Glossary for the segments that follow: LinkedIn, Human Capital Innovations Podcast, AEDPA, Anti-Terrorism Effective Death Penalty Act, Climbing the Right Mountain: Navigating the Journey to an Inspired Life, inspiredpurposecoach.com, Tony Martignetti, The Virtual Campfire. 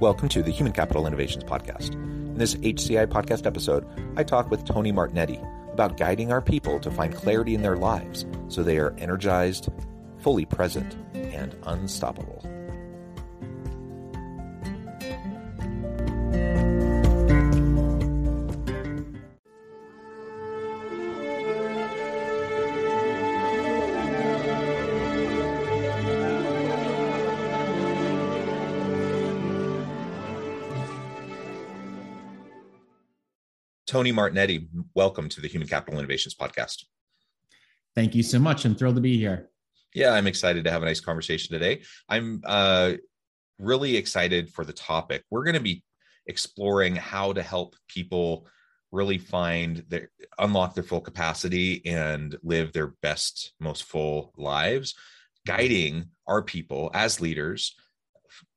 Welcome to the Human Capital Innovations Podcast. In this HCI podcast episode, I talk with Tony Martignetti about guiding our people to find clarity in their lives so they are energized, fully present, and unstoppable. Tony Martignetti, welcome to the Human Capital Innovations Podcast. Thank you so much. I'm thrilled to be here. Yeah, I'm excited to have a nice conversation today. I'm really excited for the topic. We're going to be exploring how to help people really unlock their full capacity and live their best, most full lives, guiding our people as leaders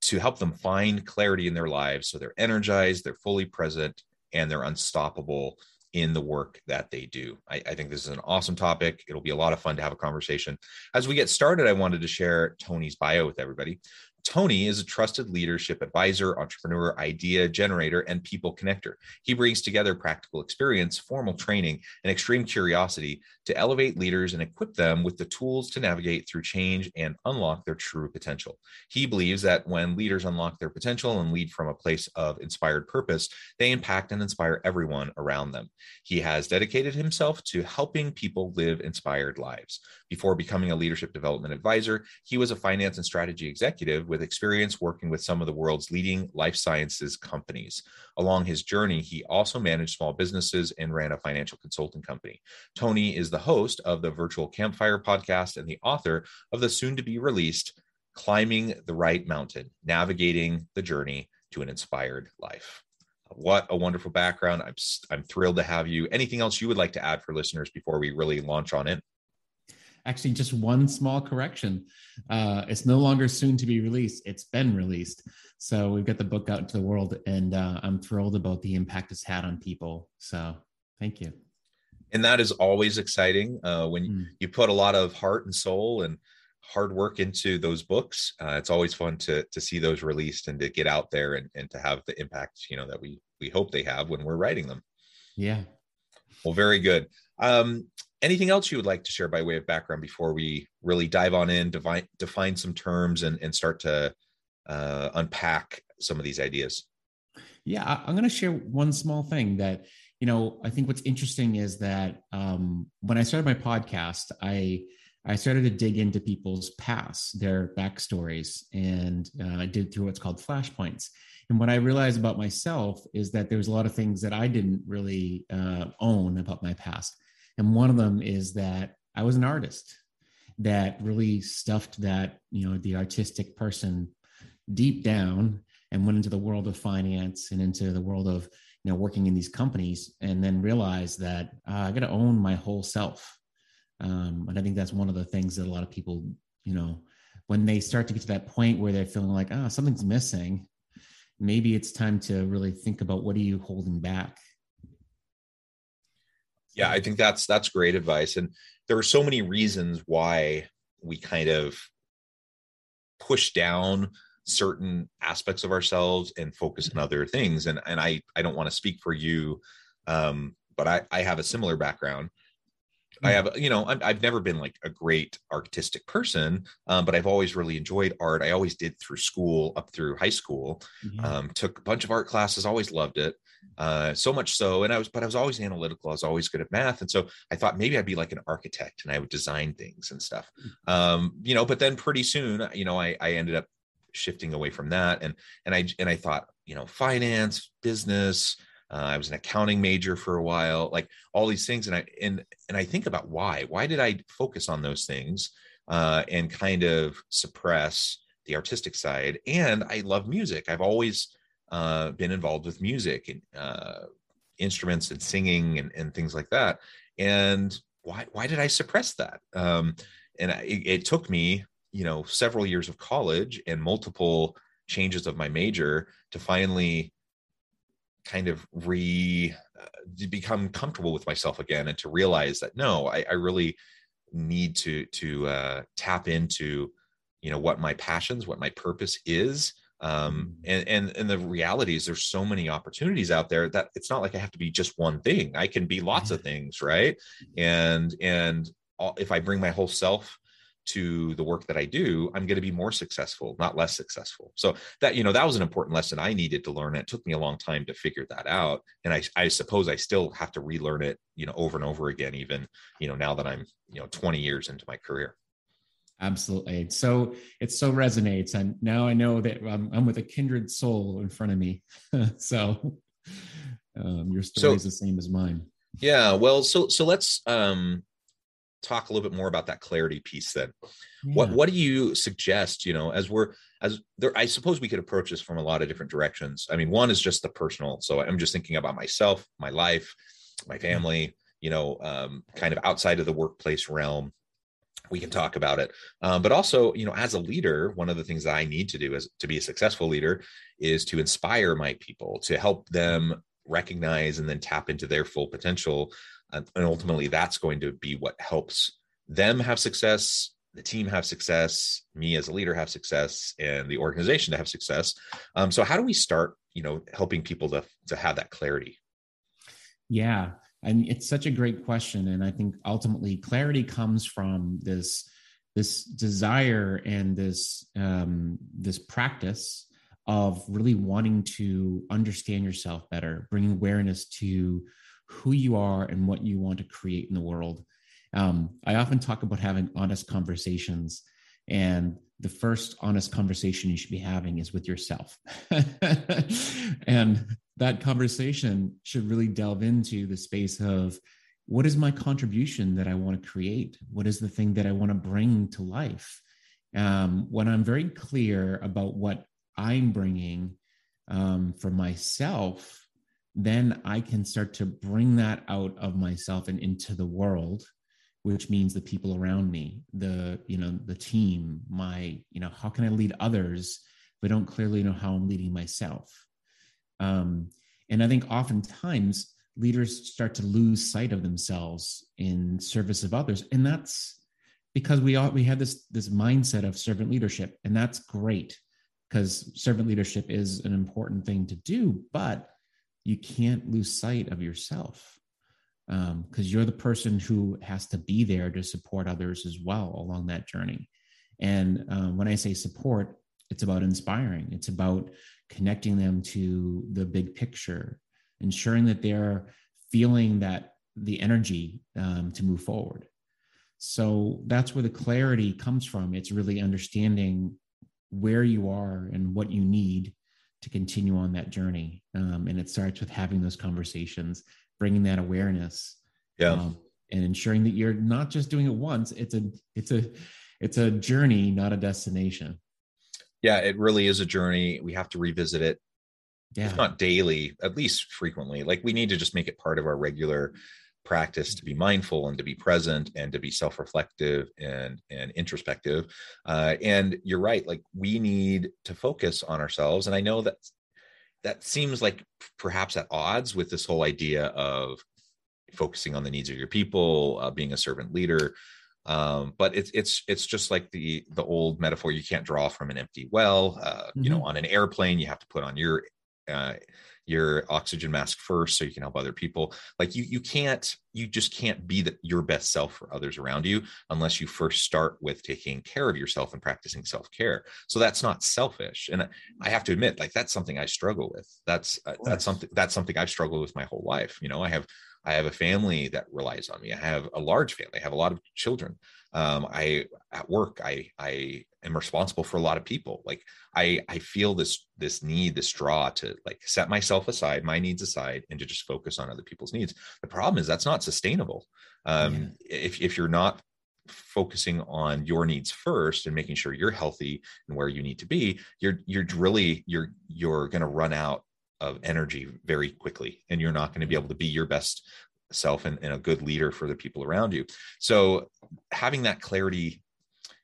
to help them find clarity in their lives so they're energized, they're fully present, and they're unstoppable in the work that they do. I think this is an awesome topic. It'll be a lot of fun to have a conversation. As we get started, I wanted to share Tony's bio with everybody. Tony is a trusted leadership advisor, entrepreneur, idea generator, and people connector. He brings together practical experience, formal training, and extreme curiosity to elevate leaders and equip them with the tools to navigate through change and unlock their true potential. He believes that when leaders unlock their potential and lead from a place of inspired purpose, they impact and inspire everyone around them. He has dedicated himself to helping people live inspired lives. Before becoming a leadership development advisor, he was a finance and strategy executive with experience working with some of the world's leading life sciences companies. Along his journey, he also managed small businesses and ran a financial consulting company. Tony is the host of the Virtual Campfire podcast and the author of the soon-to-be released Climbing the Right Mountain: Navigating the Journey to an Inspired Life. What a wonderful background. I'm thrilled to have you. Anything else you would like to add for listeners before we really launch on in? Actually, just one small correction. It's no longer soon to be released. It's been released. So we've got the book out into the world, and I'm thrilled about the impact it's had on people. So thank you. And that is always exciting when you put a lot of heart and soul and hard work into those books. It's always fun to see those released and to get out there and to have the impact, that we hope they have when we're writing them. Yeah. Well, very good. Anything else you would like to share by way of background before we really dive on in, define some terms and start to unpack some of these ideas? Yeah, I'm going to share one small thing that, I think what's interesting is that when I started my podcast, I started to dig into people's past, their backstories, and I did through what's called flashpoints. And what I realized about myself is that there was a lot of things that I didn't really own about my past. And one of them is that I was an artist that really stuffed that, the artistic person deep down and went into the world of finance and into the world of, working in these companies, and then realized that I got to own my whole self. And I think that's one of the things that a lot of people, when they start to get to that point where they're feeling like, oh, something's missing, maybe it's time to really think about what are you holding back? Yeah, I think that's great advice. And there are so many reasons why we kind of push down certain aspects of ourselves and focus on other things. And I don't want to speak for you, but I have a similar background. I have, I've never been like a great artistic person, but I've always really enjoyed art. I always did through school, up through high school, took a bunch of art classes, always loved it. So much so. And I was always analytical. I was always good at math. And so I thought maybe I'd be like an architect and I would design things and stuff. But then pretty soon, I ended up shifting away from that. And I thought, finance, business, I was an accounting major for a while, like all these things. And I think about why did I focus on those things and kind of suppress the artistic side? And I love music. I've always been involved with music and instruments and singing and things like that. And why did I suppress that? It took me, several years of college and multiple changes of my major to finally kind of become comfortable with myself again, and to realize that, no, I really need to tap into, what my passions, what my purpose is. And the reality is there's so many opportunities out there that it's not like I have to be just one thing. I can be lots of things. Right. And if I bring my whole self to the work that I do, I'm going to be more successful, not less successful. So that, that was an important lesson I needed to learn. It took me a long time to figure that out. And I suppose I still have to relearn it, over and over again, even, now that I'm, 20 years into my career. Absolutely. So it so resonates. And now I know that I'm with a kindred soul in front of me. So your story is the same as mine. Yeah. Well, so let's talk a little bit more about that clarity piece then. Yeah. What do you suggest, I suppose we could approach this from a lot of different directions. I mean, one is just the personal. So I'm just thinking about myself, my life, my family, kind of outside of the workplace realm. We can talk about it. But also, as a leader, one of the things that I need to do is to be a successful leader is to inspire my people, to help them recognize and then tap into their full potential. And ultimately, that's going to be what helps them have success, the team have success, me as a leader have success, and the organization to have success. So how do we start, helping people to have that clarity? Yeah. And it's such a great question. And I think ultimately clarity comes from this desire and this practice of really wanting to understand yourself better, bringing awareness to who you are and what you want to create in the world. I often talk about having honest conversations, and the first honest conversation you should be having is with yourself. And that conversation should really delve into the space of, what is my contribution that I want to create? What is the thing that I want to bring to life? When I'm very clear about what I'm bringing for myself, then I can start to bring that out of myself and into the world, which means the people around me, the team, how can I lead others if I don't clearly know how I'm leading myself? And I think oftentimes leaders start to lose sight of themselves in service of others. And that's because we have this mindset of servant leadership, and that's great because servant leadership is an important thing to do, but you can't lose sight of yourself. Because you're the person who has to be there to support others as well along that journey. And when I say support, it's about inspiring. It's about connecting them to the big picture, ensuring that they're feeling that the energy to move forward. So that's where the clarity comes from. It's really understanding where you are and what you need to continue on that journey. And it starts with having those conversations, bringing that awareness, and ensuring that you're not just doing it once. It's a journey, not a destination. Yeah, it really is a journey. We have to revisit it. Yeah. If not daily, at least frequently. Like, we need to just make it part of our regular practice to be mindful and to be present and to be self-reflective and introspective. And you're right. Like, we need to focus on ourselves. And I know that seems like perhaps at odds with this whole idea of focusing on the needs of your people, being a servant leader. But it's just like the old metaphor, you can't draw from an empty well. On an airplane, you have to put on your oxygen mask first so you can help other people. Like, you just can't be your best self for others around you unless you first start with taking care of yourself and practicing self-care. So that's not selfish. And I have to admit, like, that's something I struggle with. That's something I've struggled with my whole life. I have I have a family that relies on me. I have a large family. I have a lot of children. At work, I am responsible for a lot of people. Like I feel this need, this draw to like set myself aside, my needs aside, and to just focus on other people's needs. The problem is that's not sustainable. If you're not focusing on your needs first and making sure you're healthy and where you need to be, you're really going to run out of energy very quickly, and you're not going to be able to be your best self and a good leader for the people around you. So having that clarity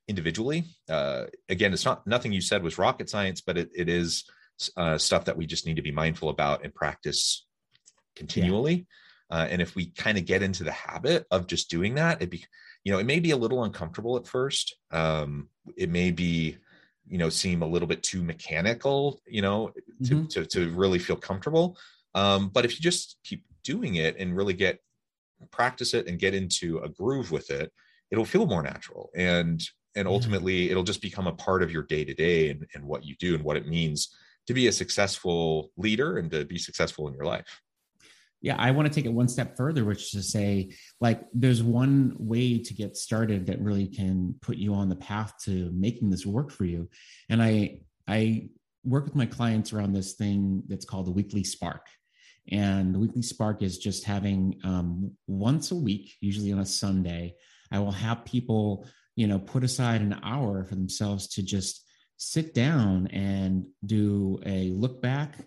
individually, again, it's not, nothing you said was rocket science, but it is stuff that we just need to be mindful about and practice continually. Yeah. And if we kind of get into the habit of just doing that, it may be a little uncomfortable at first. It may be, seem a little bit too mechanical, to really feel comfortable. But if you just keep doing it and really practice it and get into a groove with it, it'll feel more natural. And ultimately it'll just become a part of your day-to-day and what you do and what it means to be a successful leader and to be successful in your life. Yeah, I want to take it one step further, which is to say, like, there's one way to get started that really can put you on the path to making this work for you. And I work with my clients around this thing that's called the weekly spark. And the weekly spark is just having once a week, usually on a Sunday, I will have people, put aside an hour for themselves to just sit down and do a look back,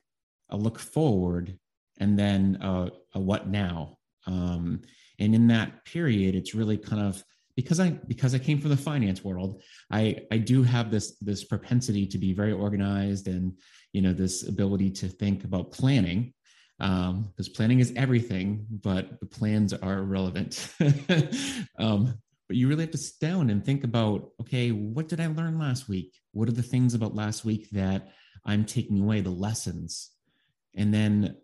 a look forward, and then a what now? And in that period, it's really kind of, because I came from the finance world, I do have this propensity to be very organized and, this ability to think about planning, because planning is everything, but the plans are irrelevant. But you really have to sit down and think about, okay, what did I learn last week? What are the things about last week that I'm taking away, the lessons? And then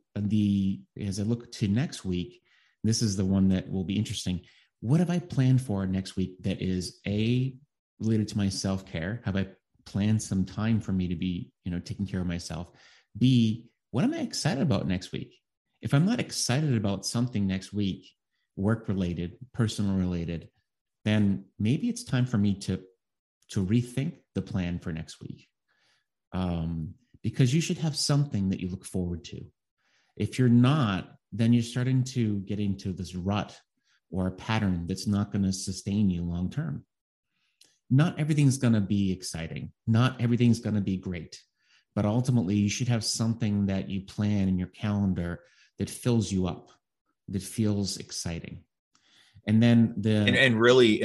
as I look to next week, this is the one that will be interesting. What have I planned for next week that is related to my self-care? Have I planned some time for me to be, taking care of myself? B, what am I excited about next week? If I'm not excited about something next week, work-related, personal-related, then maybe it's time for me to rethink the plan for next week. Because you should have something that you look forward to. If you're not, then you're starting to get into this rut or a pattern that's not going to sustain you long term. Not everything's going to be exciting. Not everything's going to be great. But ultimately, you should have something that you plan in your calendar that fills you up, that feels exciting. And then really,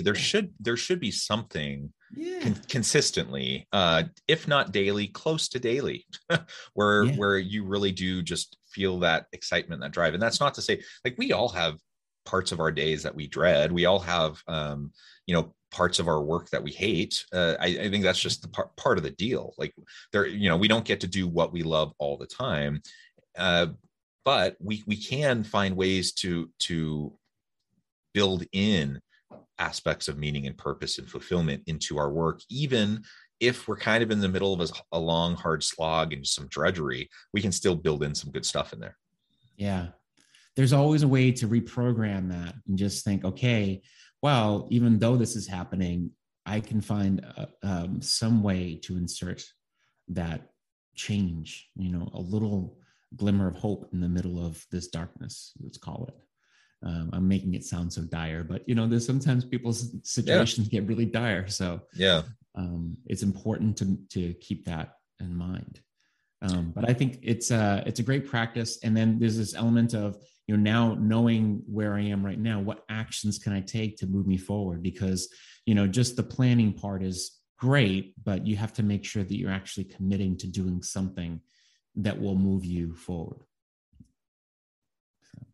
there should be something. Yeah. Consistently, if not daily, close to daily, where you really do just feel that excitement, that drive. And that's not to say, like, we all have parts of our days that we dread. We all have, parts of our work that we hate. I think that's just the part of the deal. Like, there, we don't get to do what we love all the time, but we can find ways to build in aspects of meaning and purpose and fulfillment into our work. Even if we're kind of in the middle of a long, hard slog and some drudgery, we can still build in some good stuff in there. Yeah. There's always a way to reprogram that and just think, okay, well, even though this is happening, I can find some way to insert that change, a little glimmer of hope in the middle of this darkness, let's call it. I'm making it sound so dire, but there's sometimes people's situations get really dire. So it's important to keep that in mind. But I think it's a great practice. And then there's this element of, now knowing where I am right now, what actions can I take to move me forward? Because, just the planning part is great, but you have to make sure that you're actually committing to doing something that will move you forward.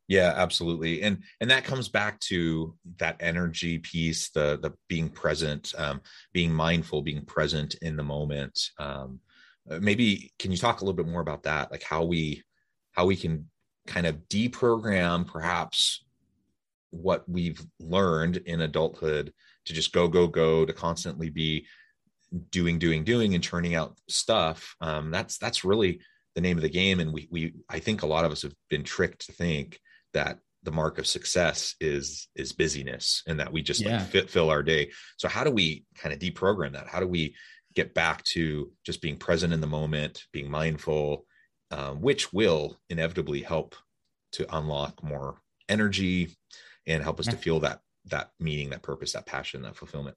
Yeah, absolutely. And that comes back to that energy piece, the being present, being mindful, being present in the moment. Maybe can you talk a little bit more about that? Like how we can kind of deprogram perhaps what we've learned in adulthood to just go, to constantly be doing and churning out stuff. That's really the name of the game. And I think a lot of us have been tricked to think that the mark of success is busyness, and that we just like fill our day. So how do we kind of deprogram that? How do we get back to just being present in the moment, being mindful, which will inevitably help to unlock more energy and help us to feel that meaning, that purpose, that passion, that fulfillment.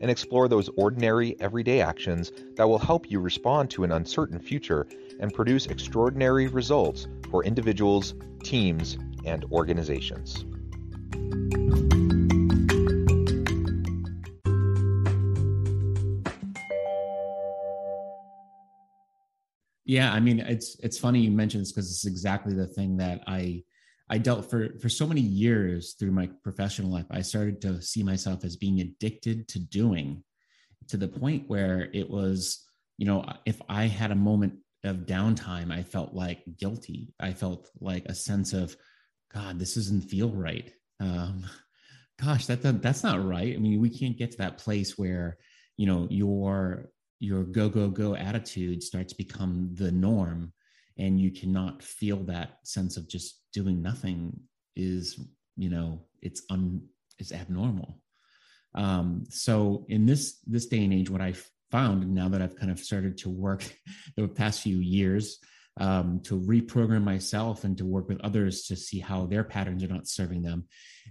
and explore those ordinary, everyday actions that will help you respond to an uncertain future and produce extraordinary results for individuals, teams, and organizations. Yeah, I mean, it's funny you mentioned this because it's exactly the thing that I dealt for so many years through my professional life. I started to see myself as being addicted to doing, to the point where it was, you know, if I had a moment of downtime, I felt like guilty. I felt like a sense of, God, this doesn't feel right. Gosh, that's not right. I mean, we can't get to that place where, you know, your go attitude starts to become the norm, and you cannot feel that sense of just doing nothing is, you know, it's abnormal. So in this day and age, what I found, and now that I've kind of started to work the past few years to reprogram myself and to work with others to see how their patterns are not serving them,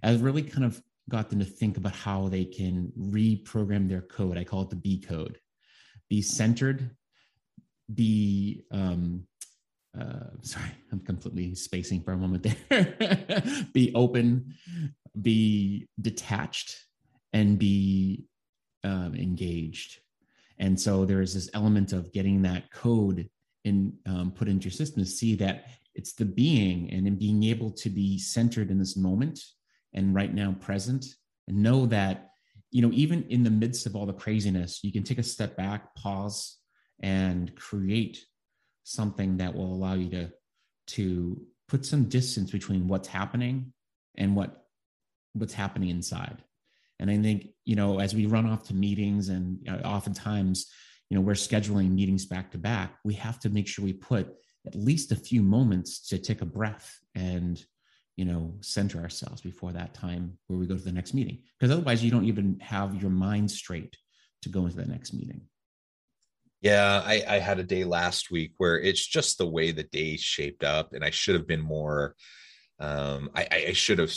I've really kind of got them to think about how they can reprogram their code. I call it the B code. Be centered, be, sorry, I'm completely spacing for a moment there. Be open, be detached, and be engaged. And so there is this element of getting that code in, put into your system to see that it's the being, and in being able to be centered in this moment and right now present, and know that, you know, even in the midst of all the craziness, you can take a step back, pause, and create something that will allow you to put some distance between what's happening and what's happening inside. And I think, you know, as we run off to meetings, and oftentimes, you know, we're scheduling meetings back to back, we have to make sure we put at least a few moments to take a breath and, you know, center ourselves before that time where we go to the next meeting. Because otherwise you don't even have your mind straight to go into the next meeting. Yeah, I had a day last week where it's just the way the day shaped up, and I should have been more, I should have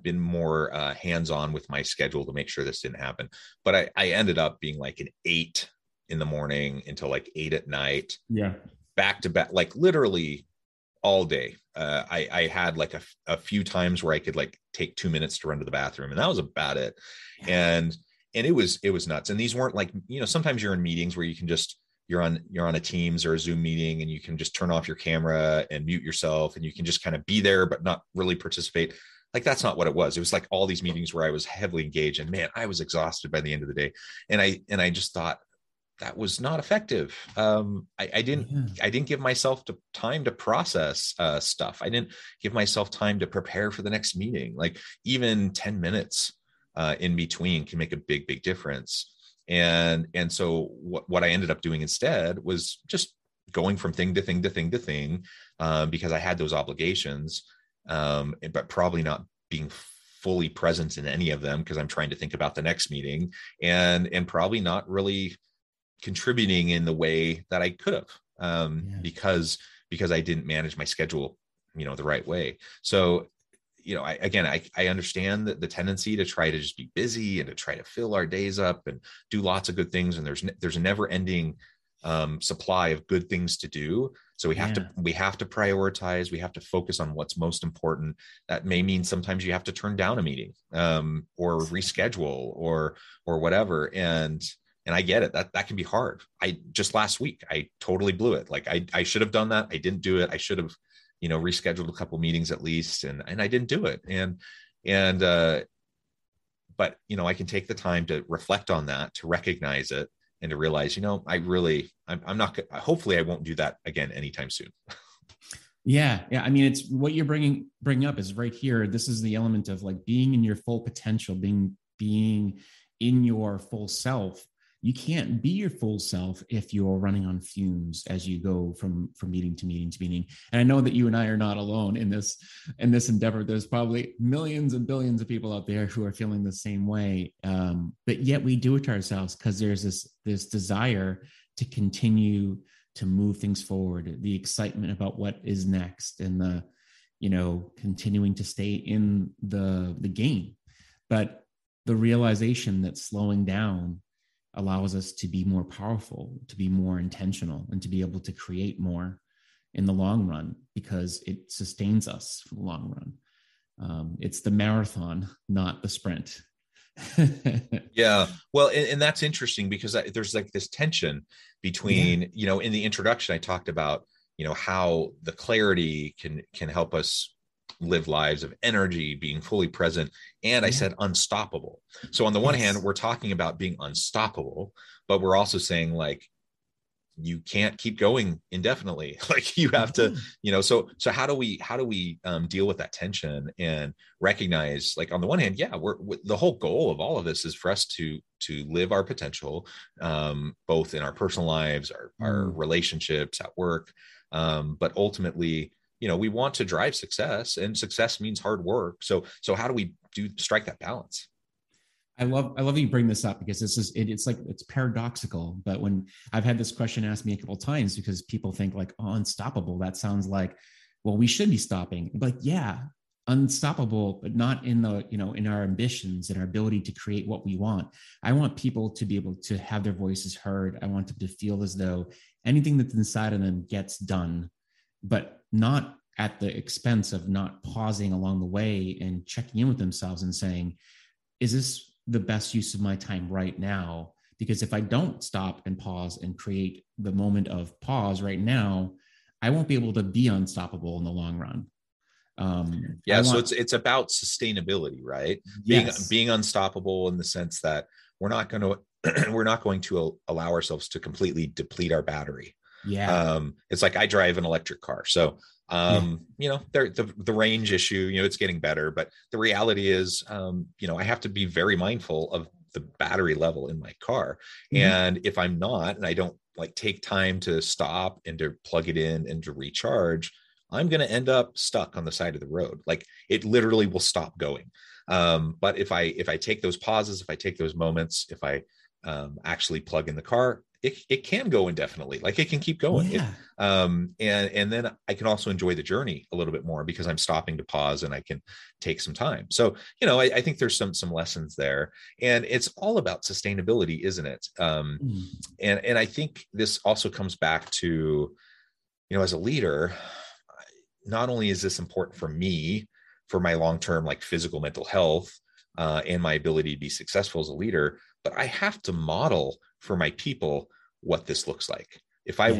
been more hands-on with my schedule to make sure this didn't happen. But I ended up being like an 8 in the morning until like 8 at night. Yeah. Back to back, like literally all day. I had like a few times where I could like take 2 minutes to run to the bathroom, and that was about it. Yeah. And it was nuts. And these weren't like, you know, sometimes you're in meetings where you can just, you're on a Teams or a Zoom meeting, and you can just turn off your camera and mute yourself, and you can just kind of be there, but not really participate. Like, that's not what it was. It was like all these meetings where I was heavily engaged, and man, I was exhausted by the end of the day. And I just thought that was not effective. I didn't give myself time to process stuff. I didn't give myself time to prepare for the next meeting. Like, even 10 minutes in between can make a big, big difference. And so what I ended up doing instead was just going from thing to thing to thing to thing, because I had those obligations. But probably not being fully present in any of them, because I'm trying to think about the next meeting, and probably not really contributing in the way that I could have, because I didn't manage my schedule, the right way. So, I understand that the tendency to try to just be busy and to try to fill our days up and do lots of good things. And there's a never ending supply of good things to do. So we have to prioritize, we have to focus on what's most important. That may mean sometimes you have to turn down a meeting or reschedule or whatever. And I get it, that can be hard. I just last week, I totally blew it. Like I should have done that. I didn't do it. I should have, rescheduled a couple meetings at least. And I didn't do it. But I can take the time to reflect on that, to recognize it, and to realize, hopefully I won't do that again anytime soon. Yeah. I mean, it's what you're bringing up is right here. This is the element of like being in your full potential, being in your full self. You can't be your full self if you're running on fumes as you go from meeting to meeting to meeting. And I know that you and I are not alone in this endeavor. There's probably millions and billions of people out there who are feeling the same way. But yet we do it to ourselves because there's this desire to continue to move things forward, the excitement about what is next, and the, continuing to stay in the game. But the realization that slowing down allows us to be more powerful, to be more intentional, and to be able to create more in the long run, because it sustains us for the long run. It's the marathon, not the sprint. Yeah. Well, and that's interesting because there's like this tension between, in the introduction, I talked about, how the clarity can help us live lives of energy, being fully present. And I said, unstoppable. So on the one hand, we're talking about being unstoppable, but we're also saying like, you can't keep going indefinitely. Like you have to, so how do we deal with that tension and recognize, like, on the one hand, the whole goal of all of this is for us to live our potential, both in our personal lives, our relationships at work. But ultimately, we want to drive success, and success means hard work. So how do we strike that balance? I love that you bring this up, because this is, it's like, it's paradoxical, but when I've had this question asked me a couple of times, because people think like, oh, unstoppable, that sounds like, well, we should be stopping, but unstoppable, but not in the, in our ambitions and our ability to create what we want. I want people to be able to have their voices heard. I want them to feel as though anything that's inside of them gets done, but not at the expense of not pausing along the way and checking in with themselves and saying, is this the best use of my time right now? Because if I don't stop and pause and create the moment of pause right now, I won't be able to be unstoppable in the long run. So it's about sustainability, right? Yes. Being unstoppable in the sense that we're not going to allow ourselves to completely deplete our battery. It's like I drive an electric car. So, the range issue, it's getting better, but the reality is, I have to be very mindful of the battery level in my car. And if I'm not, and I don't like take time to stop and to plug it in and to recharge, I'm going to end up stuck on the side of the road. Like it literally will stop going. But if I take those pauses, if I take those moments, if I, actually plug in the car, it can go indefinitely. Like it can keep going. Yeah. And then I can also enjoy the journey a little bit more because I'm stopping to pause and I can take some time. So, I think there's some lessons there, and it's all about sustainability, isn't it? And I think this also comes back to, as a leader, not only is this important for me, for my long-term, like physical, mental health, and my ability to be successful as a leader, but I have to model for my people what this looks like. If I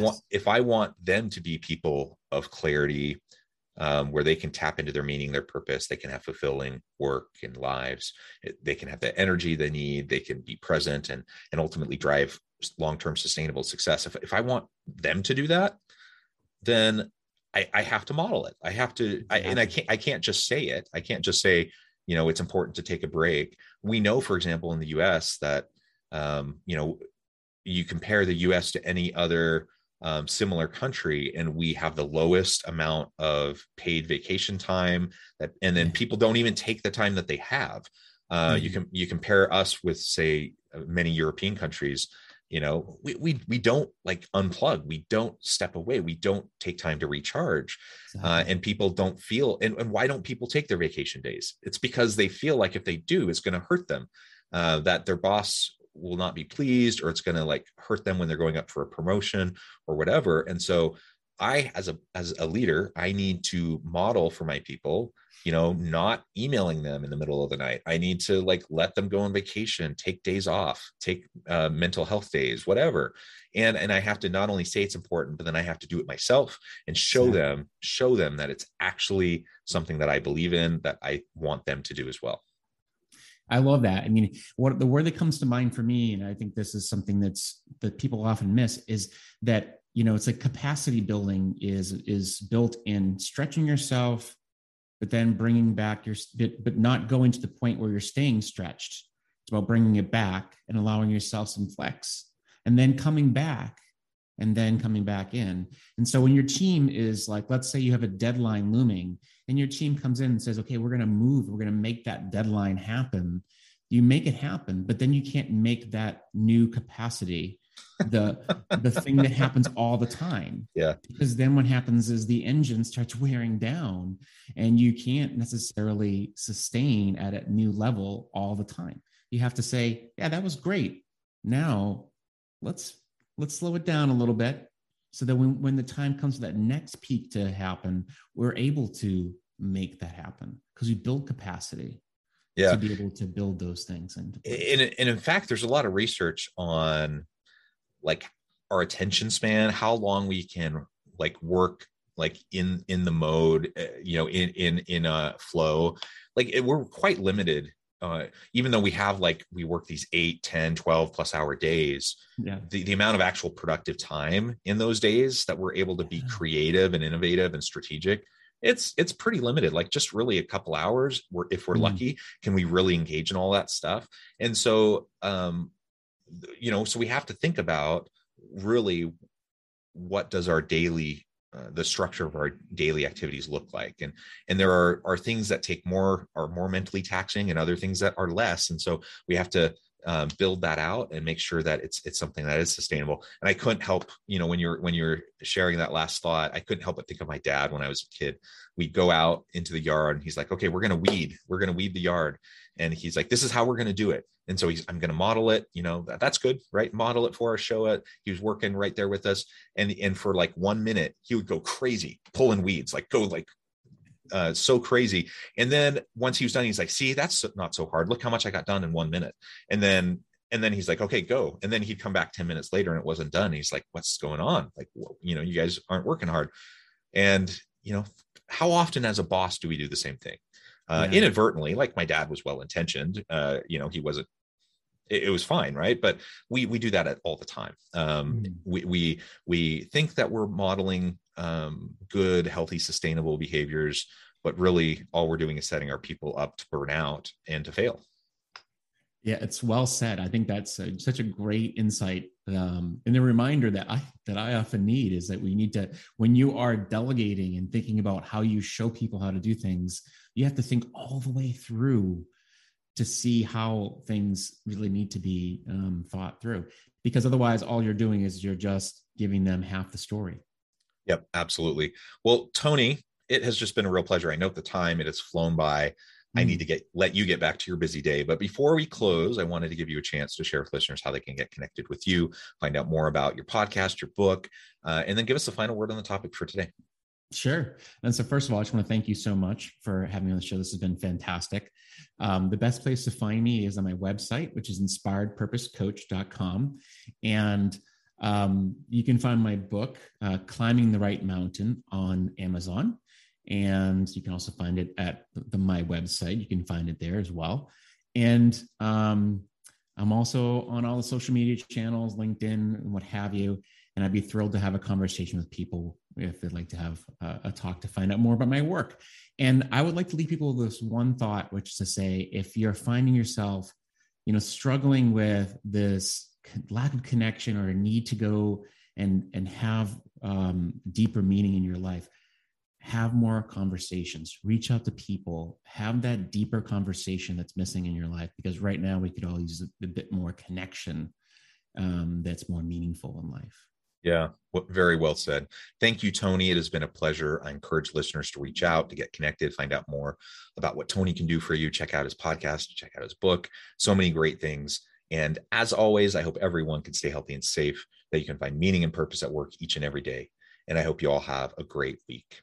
want them to be people of clarity, where they can tap into their meaning, their purpose, they can have fulfilling work and lives, they can have the energy they need, they can be present and ultimately drive long-term sustainable success. If I want them to do that, then I have to model it. I can't just say it. I can't just say, it's important to take a break. We know, for example, in the US that, you compare the US to any other similar country, and we have the lowest amount of paid vacation time, and then people don't even take the time that they have. You compare us with, say, many European countries, You know, we don't like unplug, we don't step away, we don't take time to recharge. Exactly. And people don't feel, and why don't people take their vacation days? It's because they feel like if they do, it's going to hurt them, that their boss will not be pleased, or it's going to like hurt them when they're going up for a promotion or whatever. And so I, as a leader, I need to model for my people, you know, not emailing them in the middle of the night. I need to like, let them go on vacation, take days off, take mental health days, whatever. And I have to not only say it's important, but then I have to do it myself and show them that it's actually something that I believe in, that I want them to do as well. I love that. I mean, what the word that comes to mind for me, and I think this is something that people often miss, is that, you know, it's like capacity building is built in stretching yourself, but then bringing back but not going to the point where you're staying stretched. It's about bringing it back and allowing yourself some flex, and then coming back, and then coming back in. And so when your team is like, let's say you have a deadline looming, and your team comes in and says, okay, we're going to move, we're going to make that deadline happen. You make it happen, but then you can't make that new capacity the thing that happens all the time. Yeah. Because then what happens is the engine starts wearing down, and you can't necessarily sustain at a new level all the time. You have to say, yeah, that was great. Now let's slow it down a little bit, so that when the time comes for that next peak to happen, we're able to make that happen, because we build capacity. Yeah. To be able to build those things. And in fact, there's a lot of research on like our attention span, how long we can like work like in the mode, you know, in a flow. Like we're quite limited, even though we have like, we work these 8, 10, 12 plus hour days. Yeah. The amount of actual productive time in those days that we're able to be creative and innovative and strategic, it's pretty limited, like just really a couple hours, if we're lucky, can we really engage in all that stuff? And so, you know, so we have to think about really what does our daily, the structure of our daily activities look like. And there are things that take more, are more mentally taxing, and other things that are less. And so we have to build that out and make sure that it's something that is sustainable. And I couldn't help, you know, when you're sharing that last thought, I couldn't help but think of my dad. When I was a kid, we'd go out into the yard, and he's like, okay, we're going to weed the yard. And he's like, this is how we're going to do it. And so I'm going to model it, you know, that's good, right? Model it for us, show it. He was working right there with us. And for like 1 minute, he would go crazy, pulling weeds, like go like, so crazy. And then once he was done, he's like, see, that's not so hard. Look how much I got done in 1 minute. And then he's like, okay, go. And then he'd come back 10 minutes later, and it wasn't done. He's like, what's going on? Like, well, you know, you guys aren't working hard. And, you know, how often as a boss do we do the same thing? Inadvertently, like my dad was well-intentioned, you know, he wasn't, it was fine. Right. But we do that all the time. We think that we're modeling good, healthy, sustainable behaviors, but really all we're doing is setting our people up to burn out and to fail. Yeah, it's well said. I think that's such a great insight. And the reminder that I often need is that we need to, when you are delegating and thinking about how you show people how to do things, you have to think all the way through to see how things really need to be thought through, because otherwise all you're doing is you're just giving them half the story. Yep, absolutely. Well, Tony, it has just been a real pleasure. I note the time, it has flown by. I need to let you get back to your busy day. But before we close, I wanted to give you a chance to share with listeners how they can get connected with you, find out more about your podcast, your book, and then give us the final word on the topic for today. Sure. And so first of all, I just want to thank you so much for having me on the show. This has been fantastic. The best place to find me is on my website, which is inspiredpurposecoach.com. And you can find my book, Climbing the Right Mountain, on Amazon. And you can also find it at my website. You can find it there as well. And I'm also on all the social media channels, LinkedIn and what have you. And I'd be thrilled to have a conversation with people if they'd like to have a talk to find out more about my work. And I would like to leave people with this one thought, which is to say, if you're finding yourself, you know, struggling with this lack of connection or a need to go and have deeper meaning in your life, have more conversations, reach out to people, have that deeper conversation that's missing in your life, because right now we could all use a bit more connection that's more meaningful in life. Yeah, very well said. Thank you, Tony. It has been a pleasure. I encourage listeners to reach out, to get connected, find out more about what Tony can do for you. Check out his podcast, check out his book, so many great things. And as always, I hope everyone can stay healthy and safe, that you can find meaning and purpose at work each and every day. And I hope you all have a great week.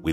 We